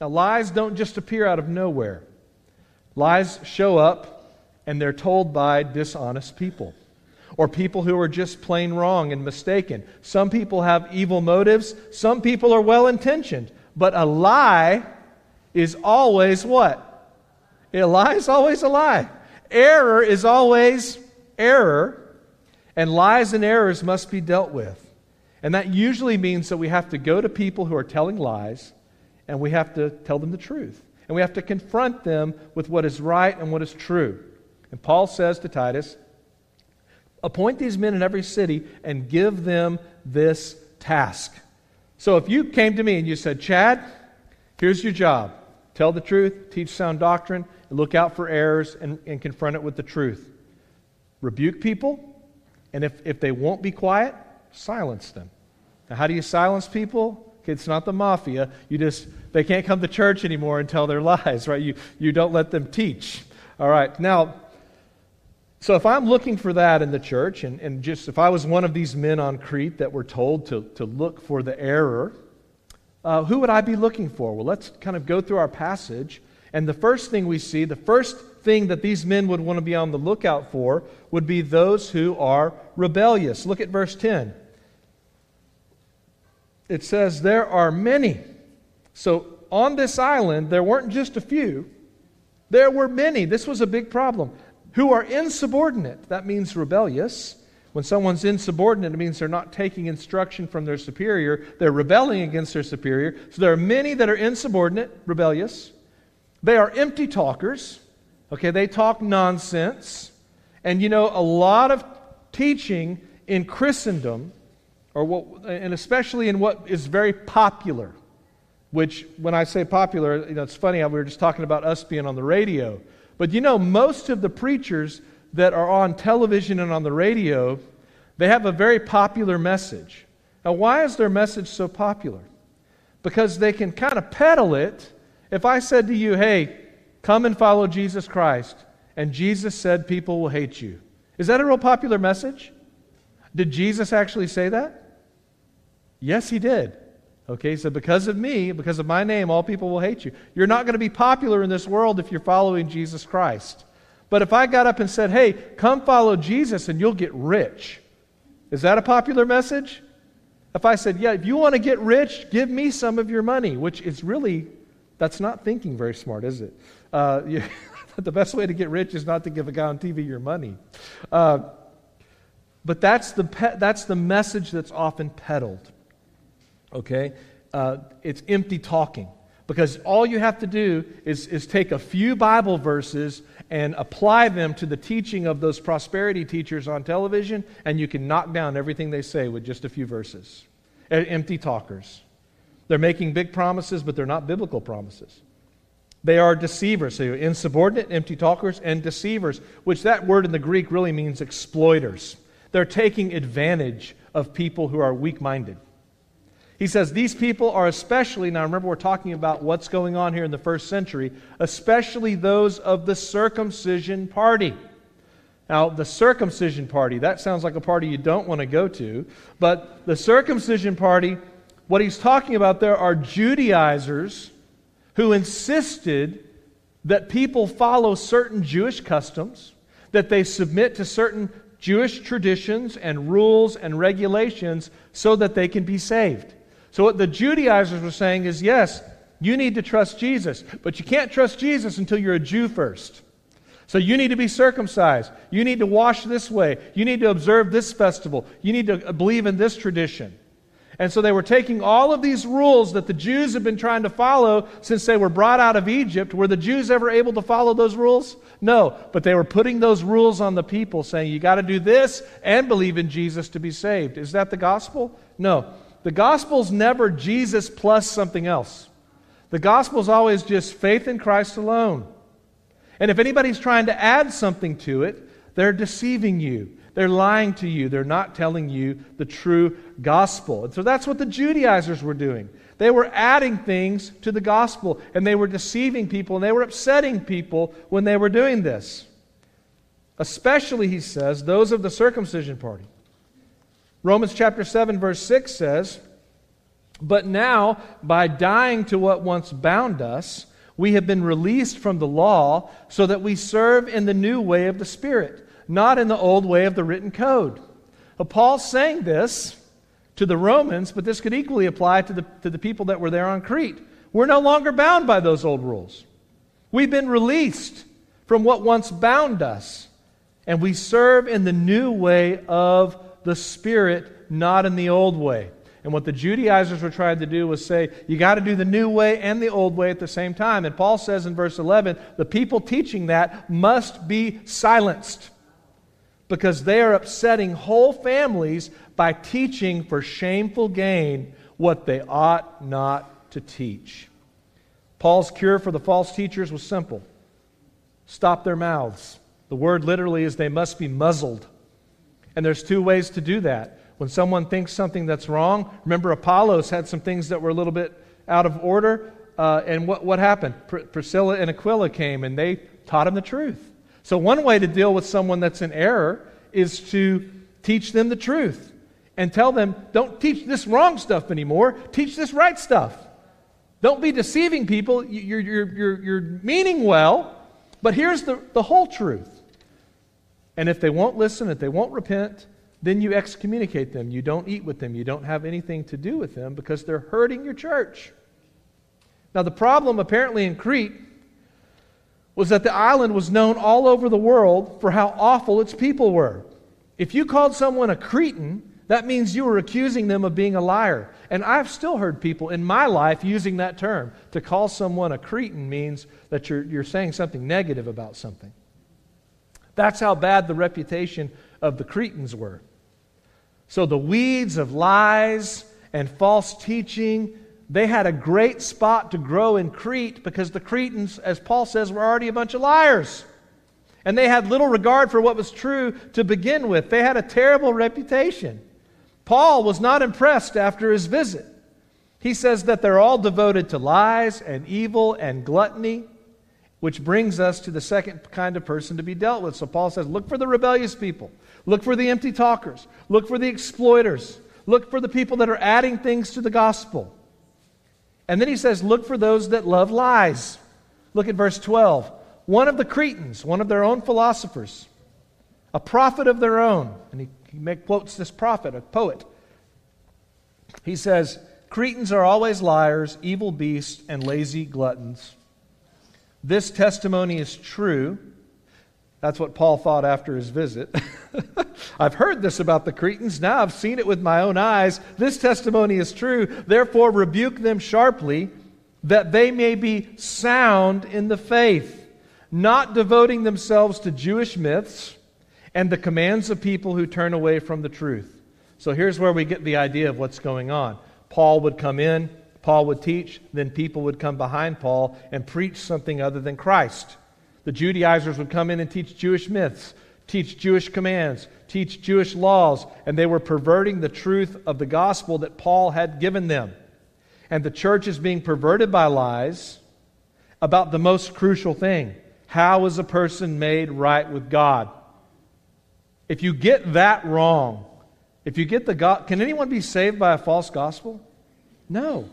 Now, lies don't just appear out of nowhere. Lies show up, and they're told by dishonest people, or people who are just plain wrong and mistaken. Some people have evil motives. Some people are well-intentioned. But a lie is always what? A lie is always a lie. Error is always error. And lies and errors must be dealt with. And that usually means that we have to go to people who are telling lies, and we have to tell them the truth. And we have to confront them with what is right and what is true. And Paul says to Titus, appoint these men in every city and give them this task. So if you came to me and you said, Chad, here's your job. Tell the truth, teach sound doctrine, and look out for errors and confront it with the truth. Rebuke people, and if they won't be quiet, silence them. Now, how do you silence people? It's not the mafia. They can't come to church anymore and tell their lies, right? You don't let them teach. All right, now, so if I'm looking for that in the church, and just if I was one of these men on Crete that were told to look for the error, who would I be looking for? Well, let's kind of go through our passage. And the first thing we see, the first thing that these men would want to be on the lookout for would be those who are rebellious. Look at verse 10. It says, there are many. So on this island, there weren't just a few. There were many. This was a big problem. Who are insubordinate. That means rebellious. When someone's insubordinate, it means they're not taking instruction from their superior. They're rebelling against their superior. So there are many that are insubordinate, rebellious. They are empty talkers. Okay, they talk nonsense. And you know, a lot of teaching in Christendom, and especially in what is very popular, which when I say popular, you know, it's funny, we were just talking about us being on the radio. But you know, most of the preachers that are on television and on the radio, they have a very popular message. Now, why is their message so popular? Because they can kind of peddle it. If I said to you, hey, come and follow Jesus Christ, and Jesus said people will hate you. Is that a real popular message? Did Jesus actually say that? Yes, he did. Okay, so because of me, because of my name, all people will hate you. You're not going to be popular in this world if you're following Jesus Christ. But if I got up and said, hey, come follow Jesus and you'll get rich, is that a popular message? If I said, yeah, if you want to get rich, give me some of your money, which is really, that's not thinking very smart, is it? The best way to get rich is not to give a guy on TV your money. But that's the message that's often peddled. Okay, it's empty talking, because all you have to do is take a few Bible verses and apply them to the teaching of those prosperity teachers on television, and you can knock down everything they say with just a few verses. Empty talkers. They're making big promises, but they're not biblical promises. They are deceivers, so insubordinate, empty talkers, and deceivers, which that word in the Greek really means exploiters. They're taking advantage of people who are weak-minded. He says, these people are especially, now remember we're talking about what's going on here in the first century, especially those of the circumcision party. Now, the circumcision party, that sounds like a party you don't want to go to, but the circumcision party, what he's talking about there are Judaizers who insisted that people follow certain Jewish customs, that they submit to certain Jewish traditions and rules and regulations so that they can be saved. So what the Judaizers were saying is, yes, you need to trust Jesus, but you can't trust Jesus until you're a Jew first. So you need to be circumcised. You need to wash this way. You need to observe this festival. You need to believe in this tradition. And so they were taking all of these rules that the Jews have been trying to follow since they were brought out of Egypt. Were the Jews ever able to follow those rules? No, but they were putting those rules on the people, saying you got to do this and believe in Jesus to be saved. Is that the gospel? No. The gospel's never Jesus plus something else. The gospel's always just faith in Christ alone. And if anybody's trying to add something to it, they're deceiving you. They're lying to you. They're not telling you the true gospel. And so that's what the Judaizers were doing. They were adding things to the gospel, and they were deceiving people, and they were upsetting people when they were doing this. Especially, he says, those of the circumcision party. Romans chapter 7, verse 6 says, But now, by dying to what once bound us, we have been released from the law so that we serve in the new way of the Spirit, not in the old way of the written code. Now, Paul's saying this to the Romans, but this could equally apply to the people that were there on Crete. We're no longer bound by those old rules. We've been released from what once bound us, and we serve in the new way of the Spirit, not in the old way. And what the Judaizers were trying to do was say, you got to do the new way and the old way at the same time. And Paul says in verse 11, the people teaching that must be silenced because they are upsetting whole families by teaching for shameful gain what they ought not to teach. Paul's cure for the false teachers was simple. Stop their mouths. The word literally is they must be muzzled. And there's two ways to do that. When someone thinks something that's wrong, remember Apollos had some things that were a little bit out of order, and what happened? Priscilla and Aquila came, and they taught him the truth. So one way to deal with someone that's in error is to teach them the truth and tell them, don't teach this wrong stuff anymore, teach this right stuff. Don't be deceiving people, you're meaning well, but here's the whole truth. And if they won't listen, if they won't repent, then you excommunicate them. You don't eat with them. You don't have anything to do with them because they're hurting your church. Now, the problem apparently in Crete was that the island was known all over the world for how awful its people were. If you called someone a Cretan, that means you were accusing them of being a liar. And I've still heard people in my life using that term. To call someone a Cretan means that you're saying something negative about something. That's how bad the reputation of the Cretans were. So the weeds of lies and false teaching, they had a great spot to grow in Crete because the Cretans, as Paul says, were already a bunch of liars. And they had little regard for what was true to begin with. They had a terrible reputation. Paul was not impressed after his visit. He says that they're all devoted to lies and evil and gluttony, which brings us to the second kind of person to be dealt with. So Paul says, look for the rebellious people. Look for the empty talkers. Look for the exploiters. Look for the people that are adding things to the gospel. And then he says, look for those that love lies. Look at verse 12. One of the Cretans, one of their own philosophers, a prophet of their own, and he quotes this prophet, a poet. He says, Cretans are always liars, evil beasts, and lazy gluttons. This testimony is true. That's what Paul thought after his visit. I've heard this about the Cretans. Now I've seen it with my own eyes. This testimony is true. Therefore, rebuke them sharply, that they may be sound in the faith, not devoting themselves to Jewish myths and the commands of people who turn away from the truth. So here's where we get the idea of what's going on. Paul would come in, Paul would teach, then people would come behind Paul and preach something other than Christ. The Judaizers would come in and teach Jewish myths, teach Jewish commands, teach Jewish laws, and they were perverting the truth of the gospel that Paul had given them. And the church is being perverted by lies about the most crucial thing. How is a person made right with God? If you get that wrong, if you get the gospel, can anyone be saved by a false gospel? No.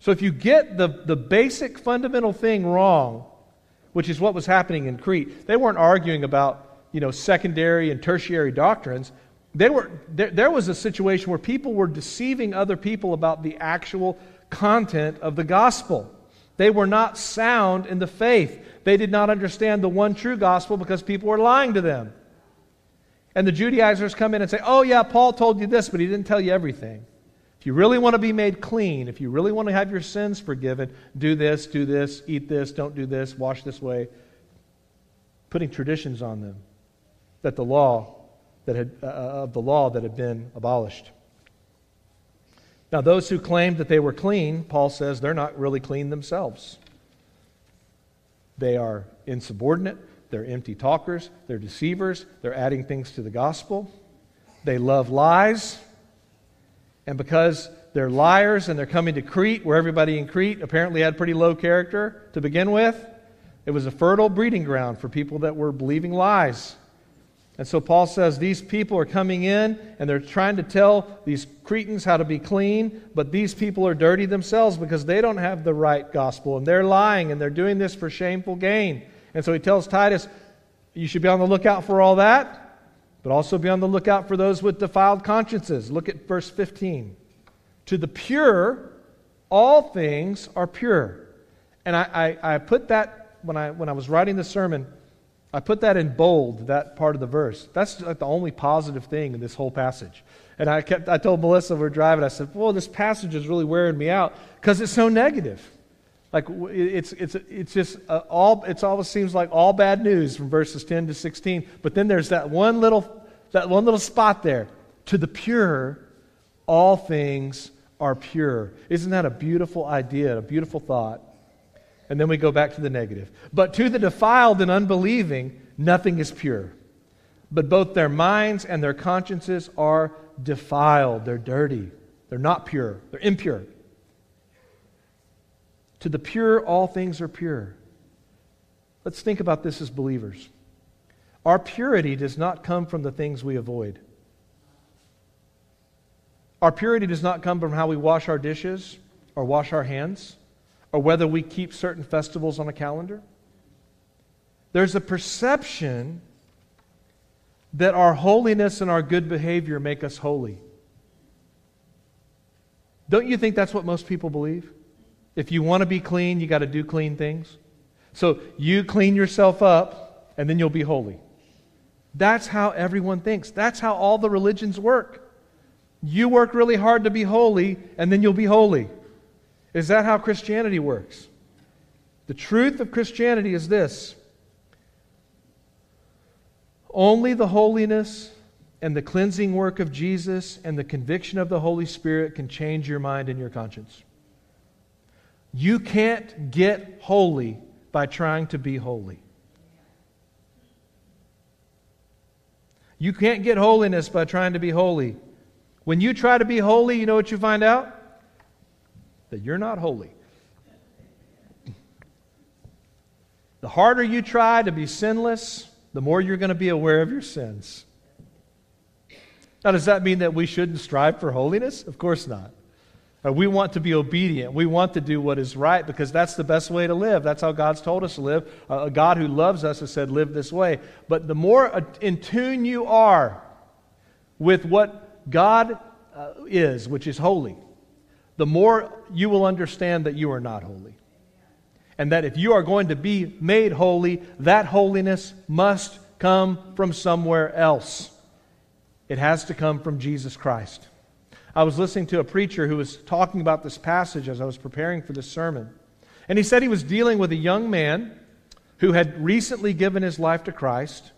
So if you get the basic fundamental thing wrong, which is what was happening in Crete. They weren't arguing about, secondary and tertiary doctrines. There was a situation where people were deceiving other people about the actual content of the gospel. They were not sound in the faith. They did not understand the one true gospel because people were lying to them. And the Judaizers come in and say, oh yeah, Paul told you this, but he didn't tell you everything. If you really want to be made clean, if you really want to have your sins forgiven, do this, eat this, don't do this, wash this way. Putting traditions on them that the law that had been abolished. Now those who claimed that they were clean, Paul says they're not really clean themselves. They are insubordinate, they're empty talkers, they're deceivers, they're adding things to the gospel. They love lies. And because they're liars and they're coming to Crete, where everybody in Crete apparently had pretty low character to begin with, it was a fertile breeding ground for people that were believing lies. And so Paul says these people are coming in and they're trying to tell these Cretans how to be clean, but these people are dirty themselves because they don't have the right gospel, and they're lying, and they're doing this for shameful gain. And so he tells Titus, you should be on the lookout for all that, but also be on the lookout for those with defiled consciences. Look at verse 15. To the pure, all things are pure. And I put that, when I was writing the sermon, I put that in bold, that part of the verse. That's like the only positive thing in this whole passage. And I told Melissa, we're driving, I said, well, this passage is really wearing me out because it's so negative. Like it's just all, it always seems like all bad news from verses 10 to 16. But then there's that one little spot there. To the pure, all things are pure. Isn't that a beautiful idea, a beautiful thought? And then we go back to the negative. But to the defiled and unbelieving, nothing is pure. But both their minds and their consciences are defiled. They're dirty. They're not pure. They're impure. To the pure, all things are pure. Let's think about this as believers. Our purity does not come from the things we avoid. Our purity does not come from how we wash our dishes or wash our hands, or whether we keep certain festivals on a calendar. There's a perception that our holiness and our good behavior make us holy. Don't you think that's what most people believe? If you want to be clean, you got to do clean things. So you clean yourself up, and then you'll be holy. That's how everyone thinks. That's how all the religions work. You work really hard to be holy, and then you'll be holy. Is that how Christianity works? The truth of Christianity is this. Only the holiness and the cleansing work of Jesus and the conviction of the Holy Spirit can change your mind and your conscience. You can't get holy by trying to be holy. You can't get holiness by trying to be holy. When you try to be holy, you know what you find out? That you're not holy. The harder you try to be sinless, the more you're going to be aware of your sins. Now, does that mean that we shouldn't strive for holiness? Of course not. We want to be obedient. We want to do what is right because that's the best way to live. That's how God's told us to live. A God who loves us has said, live this way. But the more in tune you are with what God is, which is holy, the more you will understand that you are not holy. And that if you are going to be made holy, that holiness must come from somewhere else. It has to come from Jesus Christ. I was listening to a preacher who was talking about this passage as I was preparing for this sermon. And he said he was dealing with a young man who had recently given his life to Christ.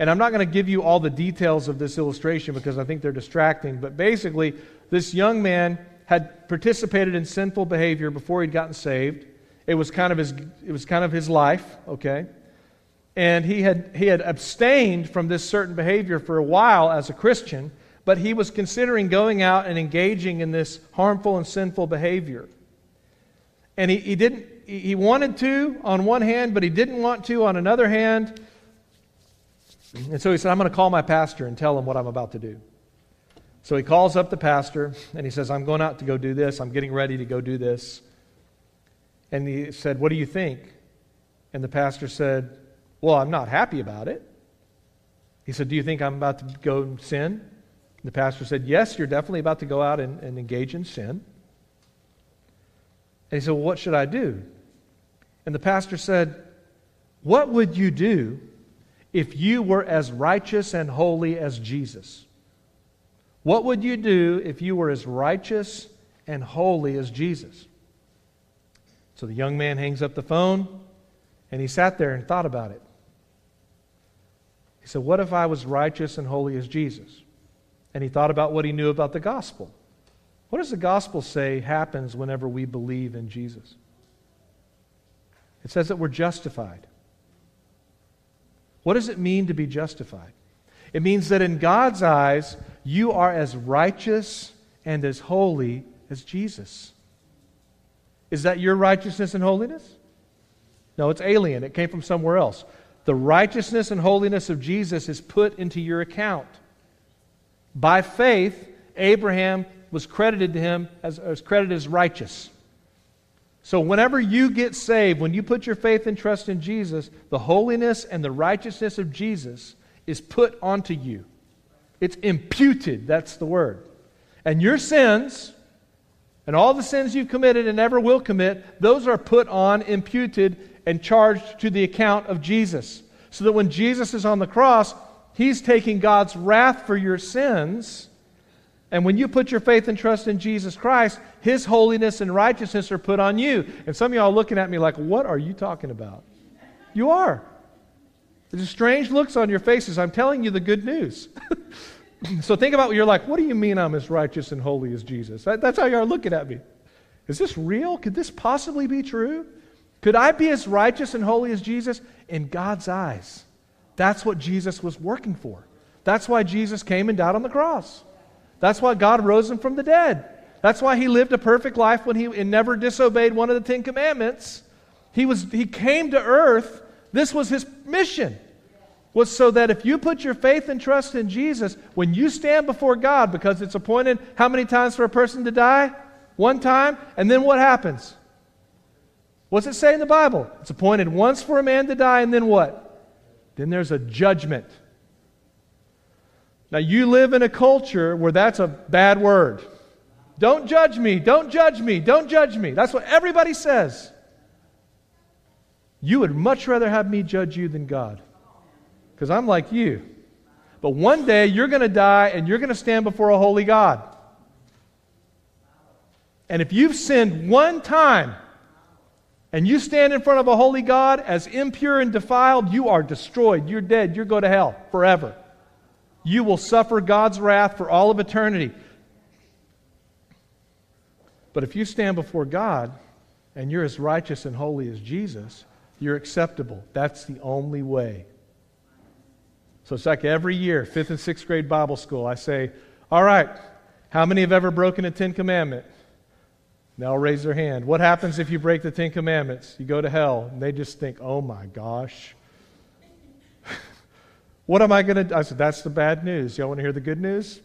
And I'm not going to give you all the details of this illustration because I think they're distracting. But basically, this young man had participated in sinful behavior before he'd gotten saved. It was kind of his life, okay? And he had abstained from this certain behavior for a while as a Christian, but he was considering going out and engaging in this harmful and sinful behavior. And he wanted to on one hand, but he didn't want to on another hand. And so he said, I'm going to call my pastor and tell him what I'm about to do. So he calls up the pastor, and he says, I'm going out to go do this. I'm getting ready to go do this. And he said, what do you think? And the pastor said, well, I'm not happy about it. He said, do you think I'm about to go and sin? And the pastor said, yes, you're definitely about to go out and engage in sin. And he said, well, what should I do? And the pastor said, what would you do if you were as righteous and holy as Jesus? What would you do if you were as righteous and holy as Jesus? So the young man hangs up the phone, and he sat there and thought about it. He said, what if I was righteous and holy as Jesus? And he thought about what he knew about the gospel. What does the gospel say happens whenever we believe in Jesus? It says that we're justified. What does it mean to be justified? It means that in God's eyes, you are as righteous and as holy as Jesus. Is that your righteousness and holiness? No, it's alien. It came from somewhere else. the righteousness and holiness of Jesus is put into your account. By faith, Abraham was credited to him as credited as righteous. So whenever you get saved, when you put your faith and trust in Jesus, the holiness and the righteousness of Jesus is put onto you. It's imputed, that's the word. And your sins, and all the sins you've committed and never will commit, those are put on, imputed, and charged to the account of Jesus. So that when Jesus is on the cross, He's taking God's wrath for your sins. And when you put your faith and trust in Jesus Christ, His holiness and righteousness are put on you. And some of y'all are looking at me like, what are you talking about? You are. There's strange looks on your faces. I'm telling you the good news. So think about what you're like, what do you mean I'm as righteous and holy as Jesus? That's how you are looking at me. Is this real? Could this possibly be true? Could I be as righteous and holy as Jesus? In God's eyes. That's what Jesus was working for. That's why Jesus came and died on the cross. That's why God rose him from the dead. That's why he lived a perfect life when he never disobeyed one of the Ten Commandments. He came to earth. This was his mission, was so that if you put your faith and trust in Jesus, when you stand before God, because it's appointed how many times for a person to die? One time. And then what happens? What's it say in the Bible? It's appointed once for a man to die, and then what? Then there's a judgment. Now, you live in a culture where that's a bad word. Don't judge me, don't judge me, don't judge me. That's what everybody says. You would much rather have me judge you than God, because I'm like you. But one day you're going to die and you're going to stand before a holy God. And if you've sinned one time and you stand in front of a holy God as impure and defiled, you are destroyed, you're dead, you go to hell forever. You will suffer God's wrath for all of eternity. But if you stand before God and you're as righteous and holy as Jesus, you're acceptable. That's the only way. So it's like every year, 5th and 6th grade Bible school, I say, all right, how many have ever broken a Ten Commandment? They'll raise their hand. What happens if you break the Ten Commandments? You go to hell. And they just think, oh my gosh. What am I going to do? I said, that's the bad news. Y'all want to hear the good news?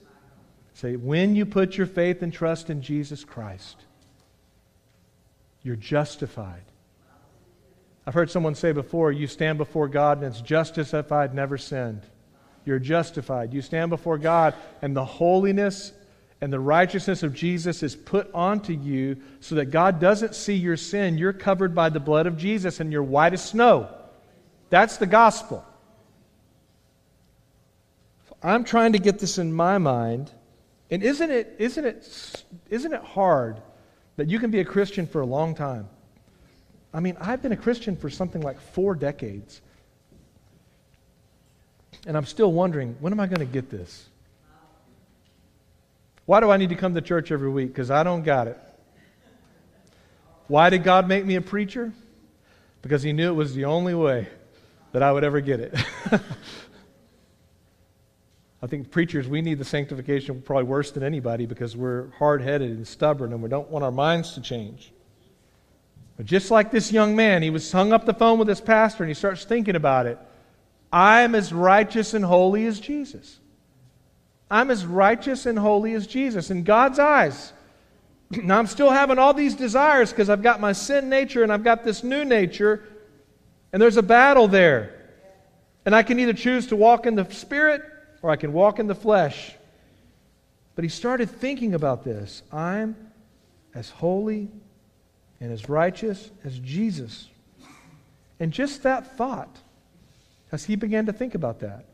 Say, when you put your faith and trust in Jesus Christ, you're justified. I've heard someone say before, you stand before God and it's justice if I'd never sinned. You're justified. You stand before God and the holiness and the righteousness of Jesus is put onto you so that God doesn't see your sin. You're covered by the blood of Jesus and you're white as snow. That's the gospel. I'm trying to get this in my mind, and isn't it hard that you can be a Christian for a long time? I mean, I've been a Christian for something like 4 decades, and I'm still wondering, when am I going to get this? Why do I need to come to church every week? Because I don't got it. Why did God make me a preacher? Because He knew it was the only way that I would ever get it. I think preachers, we need the sanctification probably worse than anybody because we're hard-headed and stubborn and we don't want our minds to change. But just like this young man, he was hung up the phone with his pastor and he starts thinking about it. I'm as righteous and holy as Jesus. I'm as righteous and holy as Jesus in God's eyes. Now I'm still having all these desires because I've got my sin nature and I've got this new nature, and there's a battle there. And I can either choose to walk in the Spirit or I can walk in the flesh. But he started thinking about this. I'm as holy and as righteous as Jesus. And just that thought, as he began to think about that,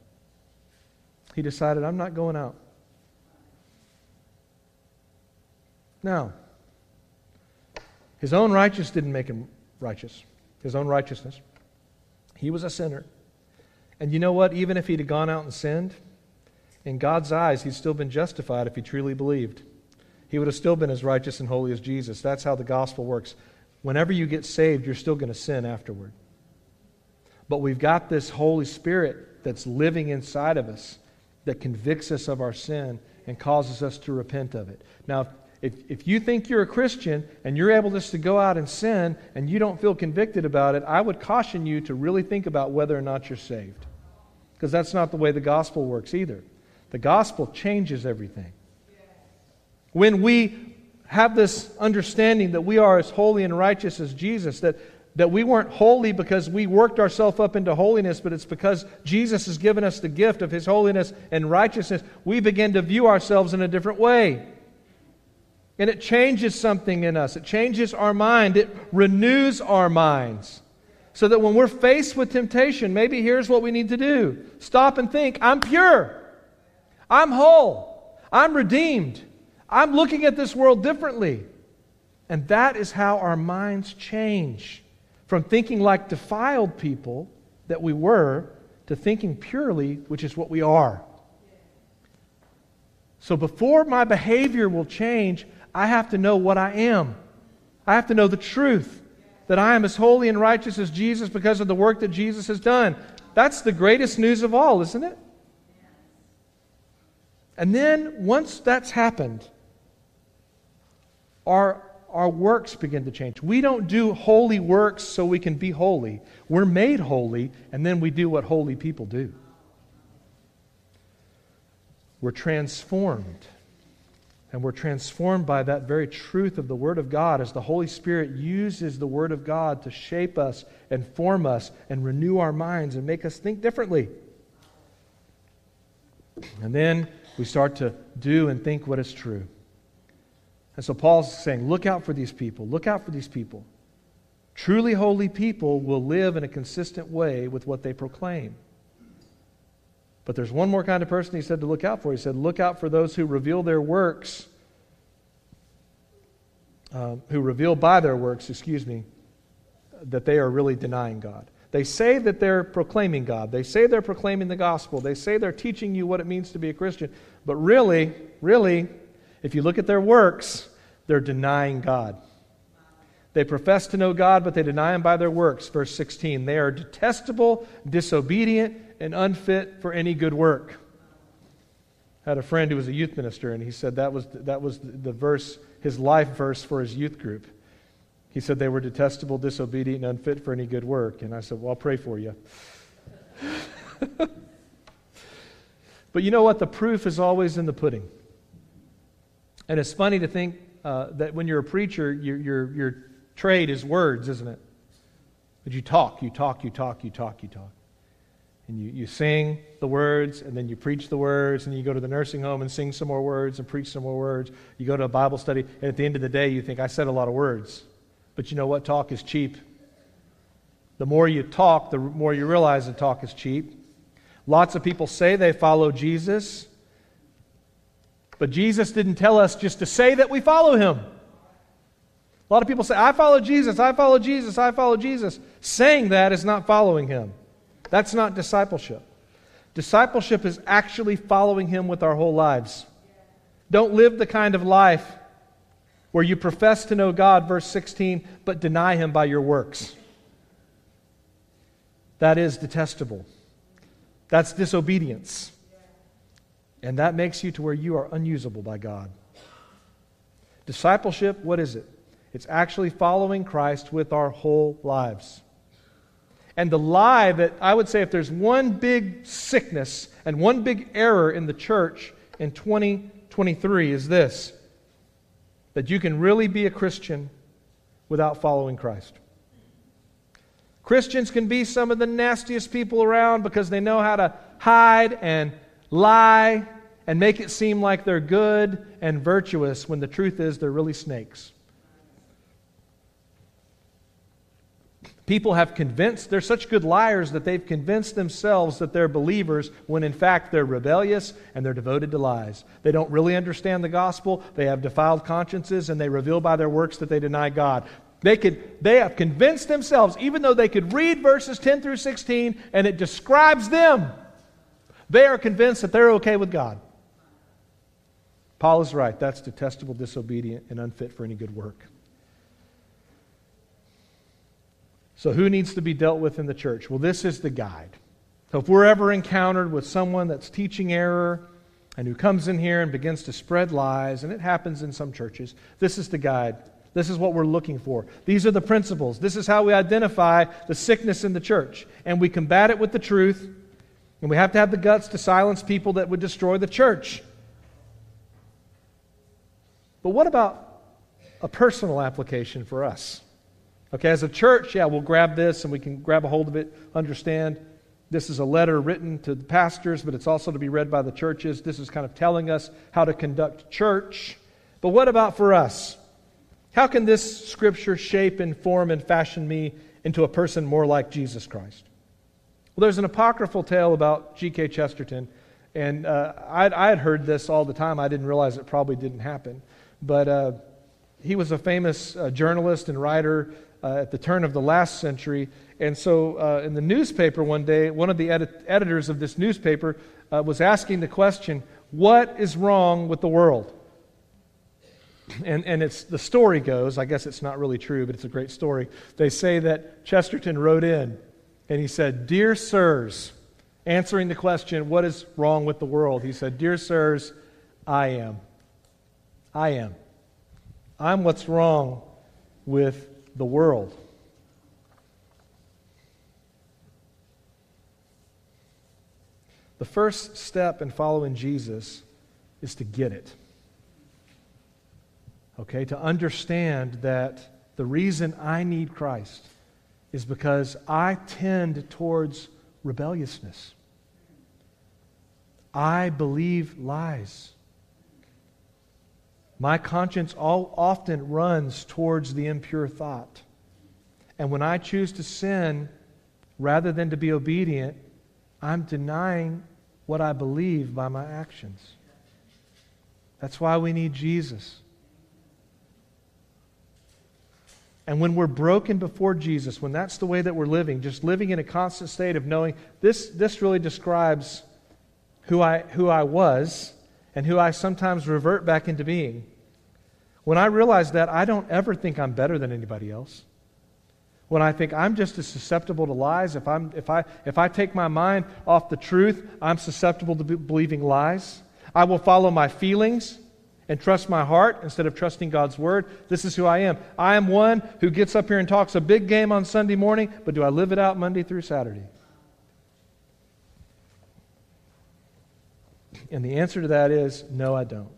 he decided, I'm not going out. Now, his own righteousness didn't make him righteous. His own righteousness. He was a sinner. And you know what? Even if he'd have gone out and sinned, in God's eyes, he'd still been justified if he truly believed. He would have still been as righteous and holy as Jesus. That's how the gospel works. Whenever you get saved, you're still going to sin afterward. But we've got this Holy Spirit that's living inside of us that convicts us of our sin and causes us to repent of it. Now, If you think you're a Christian and you're able just to go out and sin and you don't feel convicted about it, I would caution you to really think about whether or not you're saved. Because that's not the way the gospel works either. The gospel changes everything. When we have this understanding that we are as holy and righteous as Jesus, that we weren't holy because we worked ourselves up into holiness, but it's because Jesus has given us the gift of His holiness and righteousness, we begin to view ourselves in a different way. And it changes something in us. It changes our mind. It renews our minds. So that when we're faced with temptation, maybe here's what we need to do. Stop and think, I'm pure. I'm whole. I'm redeemed. I'm looking at this world differently. And that is how our minds change. From thinking like defiled people that we were, to thinking purely, which is what we are. So before my behavior will change, I have to know what I am. I have to know the truth, that I am as holy and righteous as Jesus because of the work that Jesus has done. That's the greatest news of all, isn't it? And then, once that's happened, our works begin to change. We don't do holy works so we can be holy. We're made holy, and then we do what holy people do. We're transformed. And we're transformed by that very truth of the Word of God as the Holy Spirit uses the Word of God to shape us and form us and renew our minds and make us think differently. And then we start to do and think what is true. And so Paul's saying, look out for these people. Look out for these people. Truly holy people will live in a consistent way with what they proclaim. But there's one more kind of person he said to look out for. He said, look out for those who reveal their works, that they are really denying God. They say that they're proclaiming God. They say they're proclaiming the gospel. They say they're teaching you what it means to be a Christian. But really, really, if you look at their works, they're denying God. They profess to know God, but they deny Him by their works. Verse 16, they are detestable, disobedient, and unfit for any good work. I had a friend who was a youth minister, and he said that was the verse, his life verse for his youth group. He said they were detestable, disobedient, and unfit for any good work. And I said, well, I'll pray for you. But you know what? The proof is always in the pudding. And it's funny to think that when you're a preacher, your trade is words, isn't it? But you talk. And you sing the words, and then you preach the words, and then you go to the nursing home and sing some more words and preach some more words. You go to a Bible study, and at the end of the day, you think, I said a lot of words. But you know what? Talk is cheap. The more you talk, the more you realize that talk is cheap. Lots of people say they follow Jesus, but Jesus didn't tell us just to say that we follow Him. A lot of people say, I follow Jesus, I follow Jesus, I follow Jesus. Saying that is not following Him. That's not discipleship. Discipleship is actually following Him with our whole lives. Don't live the kind of life where you profess to know God, verse 16, but deny Him by your works. That is detestable. That's disobedience. And that makes you to where you are unusable by God. Discipleship, what is it? It's actually following Christ with our whole lives. And the lie that I would say, if there's one big sickness and one big error in the church in 2023, is this: that you can really be a Christian without following Christ. Christians can be some of the nastiest people around because they know how to hide and lie and make it seem like they're good and virtuous when the truth is they're really snakes. People have convinced, they're such good liars that they've convinced themselves that they're believers when in fact they're rebellious and they're devoted to lies. They don't really understand the gospel, they have defiled consciences, and they reveal by their works that they deny God. They have convinced themselves, even though they could read verses 10 through 16 and it describes them, they are convinced that they're okay with God. Paul is right, that's detestable, disobedient, and unfit for any good work. So who needs to be dealt with in the church? Well, this is the guide. So if we're ever encountered with someone that's teaching error, and who comes in here and begins to spread lies, and it happens in some churches. This is the guide. This is what we're looking for. These are the principles. This is how we identify the sickness in the church, and we combat it with the truth, and we have to have the guts to silence people that would destroy the church. But what about a personal application for us? Okay, as a church, yeah, we'll grab this and we can grab a hold of it, understand. This is a letter written to the pastors, but it's also to be read by the churches. This is kind of telling us how to conduct church. But what about for us? How can this scripture shape and form and fashion me into a person more like Jesus Christ? Well, there's an apocryphal tale about G.K. Chesterton, and I had heard this all the time. I didn't realize it probably didn't happen. But he was a famous journalist and writer at the turn of the last century. And so in the newspaper one day, one of the editors of this newspaper was asking the question, what is wrong with the world? And it's the story goes, I guess it's not really true, but it's a great story. They say that Chesterton wrote in and he said, "Dear sirs," answering the question, what is wrong with the world? He said, "Dear sirs, I am. I'm what's wrong with the world." The first step in following Jesus is to get it. Okay, to understand that the reason I need Christ is because I tend towards rebelliousness. I believe lies. My conscience often runs towards the impure thought. And when I choose to sin rather than to be obedient, I'm denying what I believe by my actions. That's why we need Jesus. And when we're broken before Jesus, when that's the way that we're living, just living in a constant state of knowing, this really describes who I was and who I sometimes revert back into being. When I realize that, I don't ever think I'm better than anybody else. When I think I'm just as susceptible to lies, if I take my mind off the truth, I'm susceptible to believing lies. I will follow my feelings and trust my heart instead of trusting God's Word. This is who I am. I am one who gets up here and talks a big game on Sunday morning, but do I live it out Monday through Saturday? And the answer to that is, no, I don't.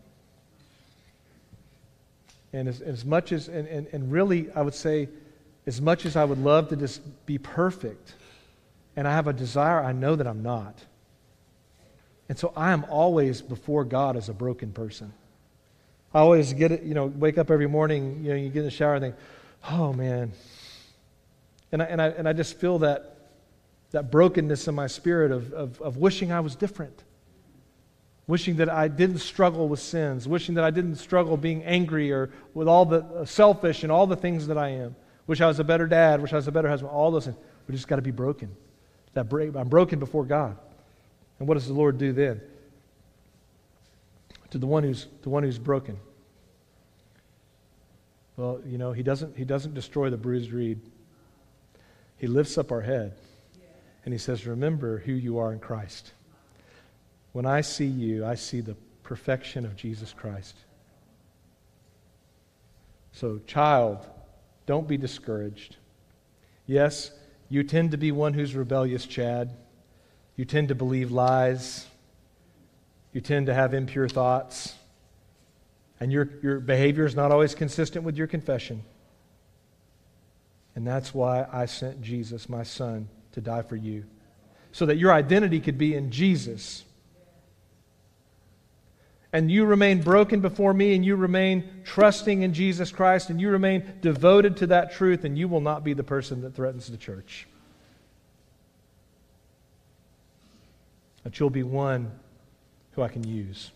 And as much as, really, I would say, as much as I would love to just be perfect, and I have a desire, I know that I'm not. And so I am always before God as a broken person. I always get it, wake up every morning, you get in the shower and think, oh man. And I just feel that brokenness in my spirit of wishing I was different. Wishing that I didn't struggle with sins, wishing that I didn't struggle being angry or with all the selfish and all the things that I am. Wish I was a better dad, wish I was a better husband, all those things. We just got to be broken. I'm broken before God. And what does the Lord do then? To the one who's broken. Well, he doesn't destroy the bruised reed. He lifts up our head and he says, "Remember who you are in Christ." When I see you, I see the perfection of Jesus Christ. So, child, don't be discouraged. Yes, you tend to be one who's rebellious, Chad. You tend to believe lies. You tend to have impure thoughts. And your behavior is not always consistent with your confession. And that's why I sent Jesus, my Son, to die for you, so that your identity could be in Jesus. And you remain broken before me, and you remain trusting in Jesus Christ, and you remain devoted to that truth, and you will not be the person that threatens the church. But you'll be one who I can use.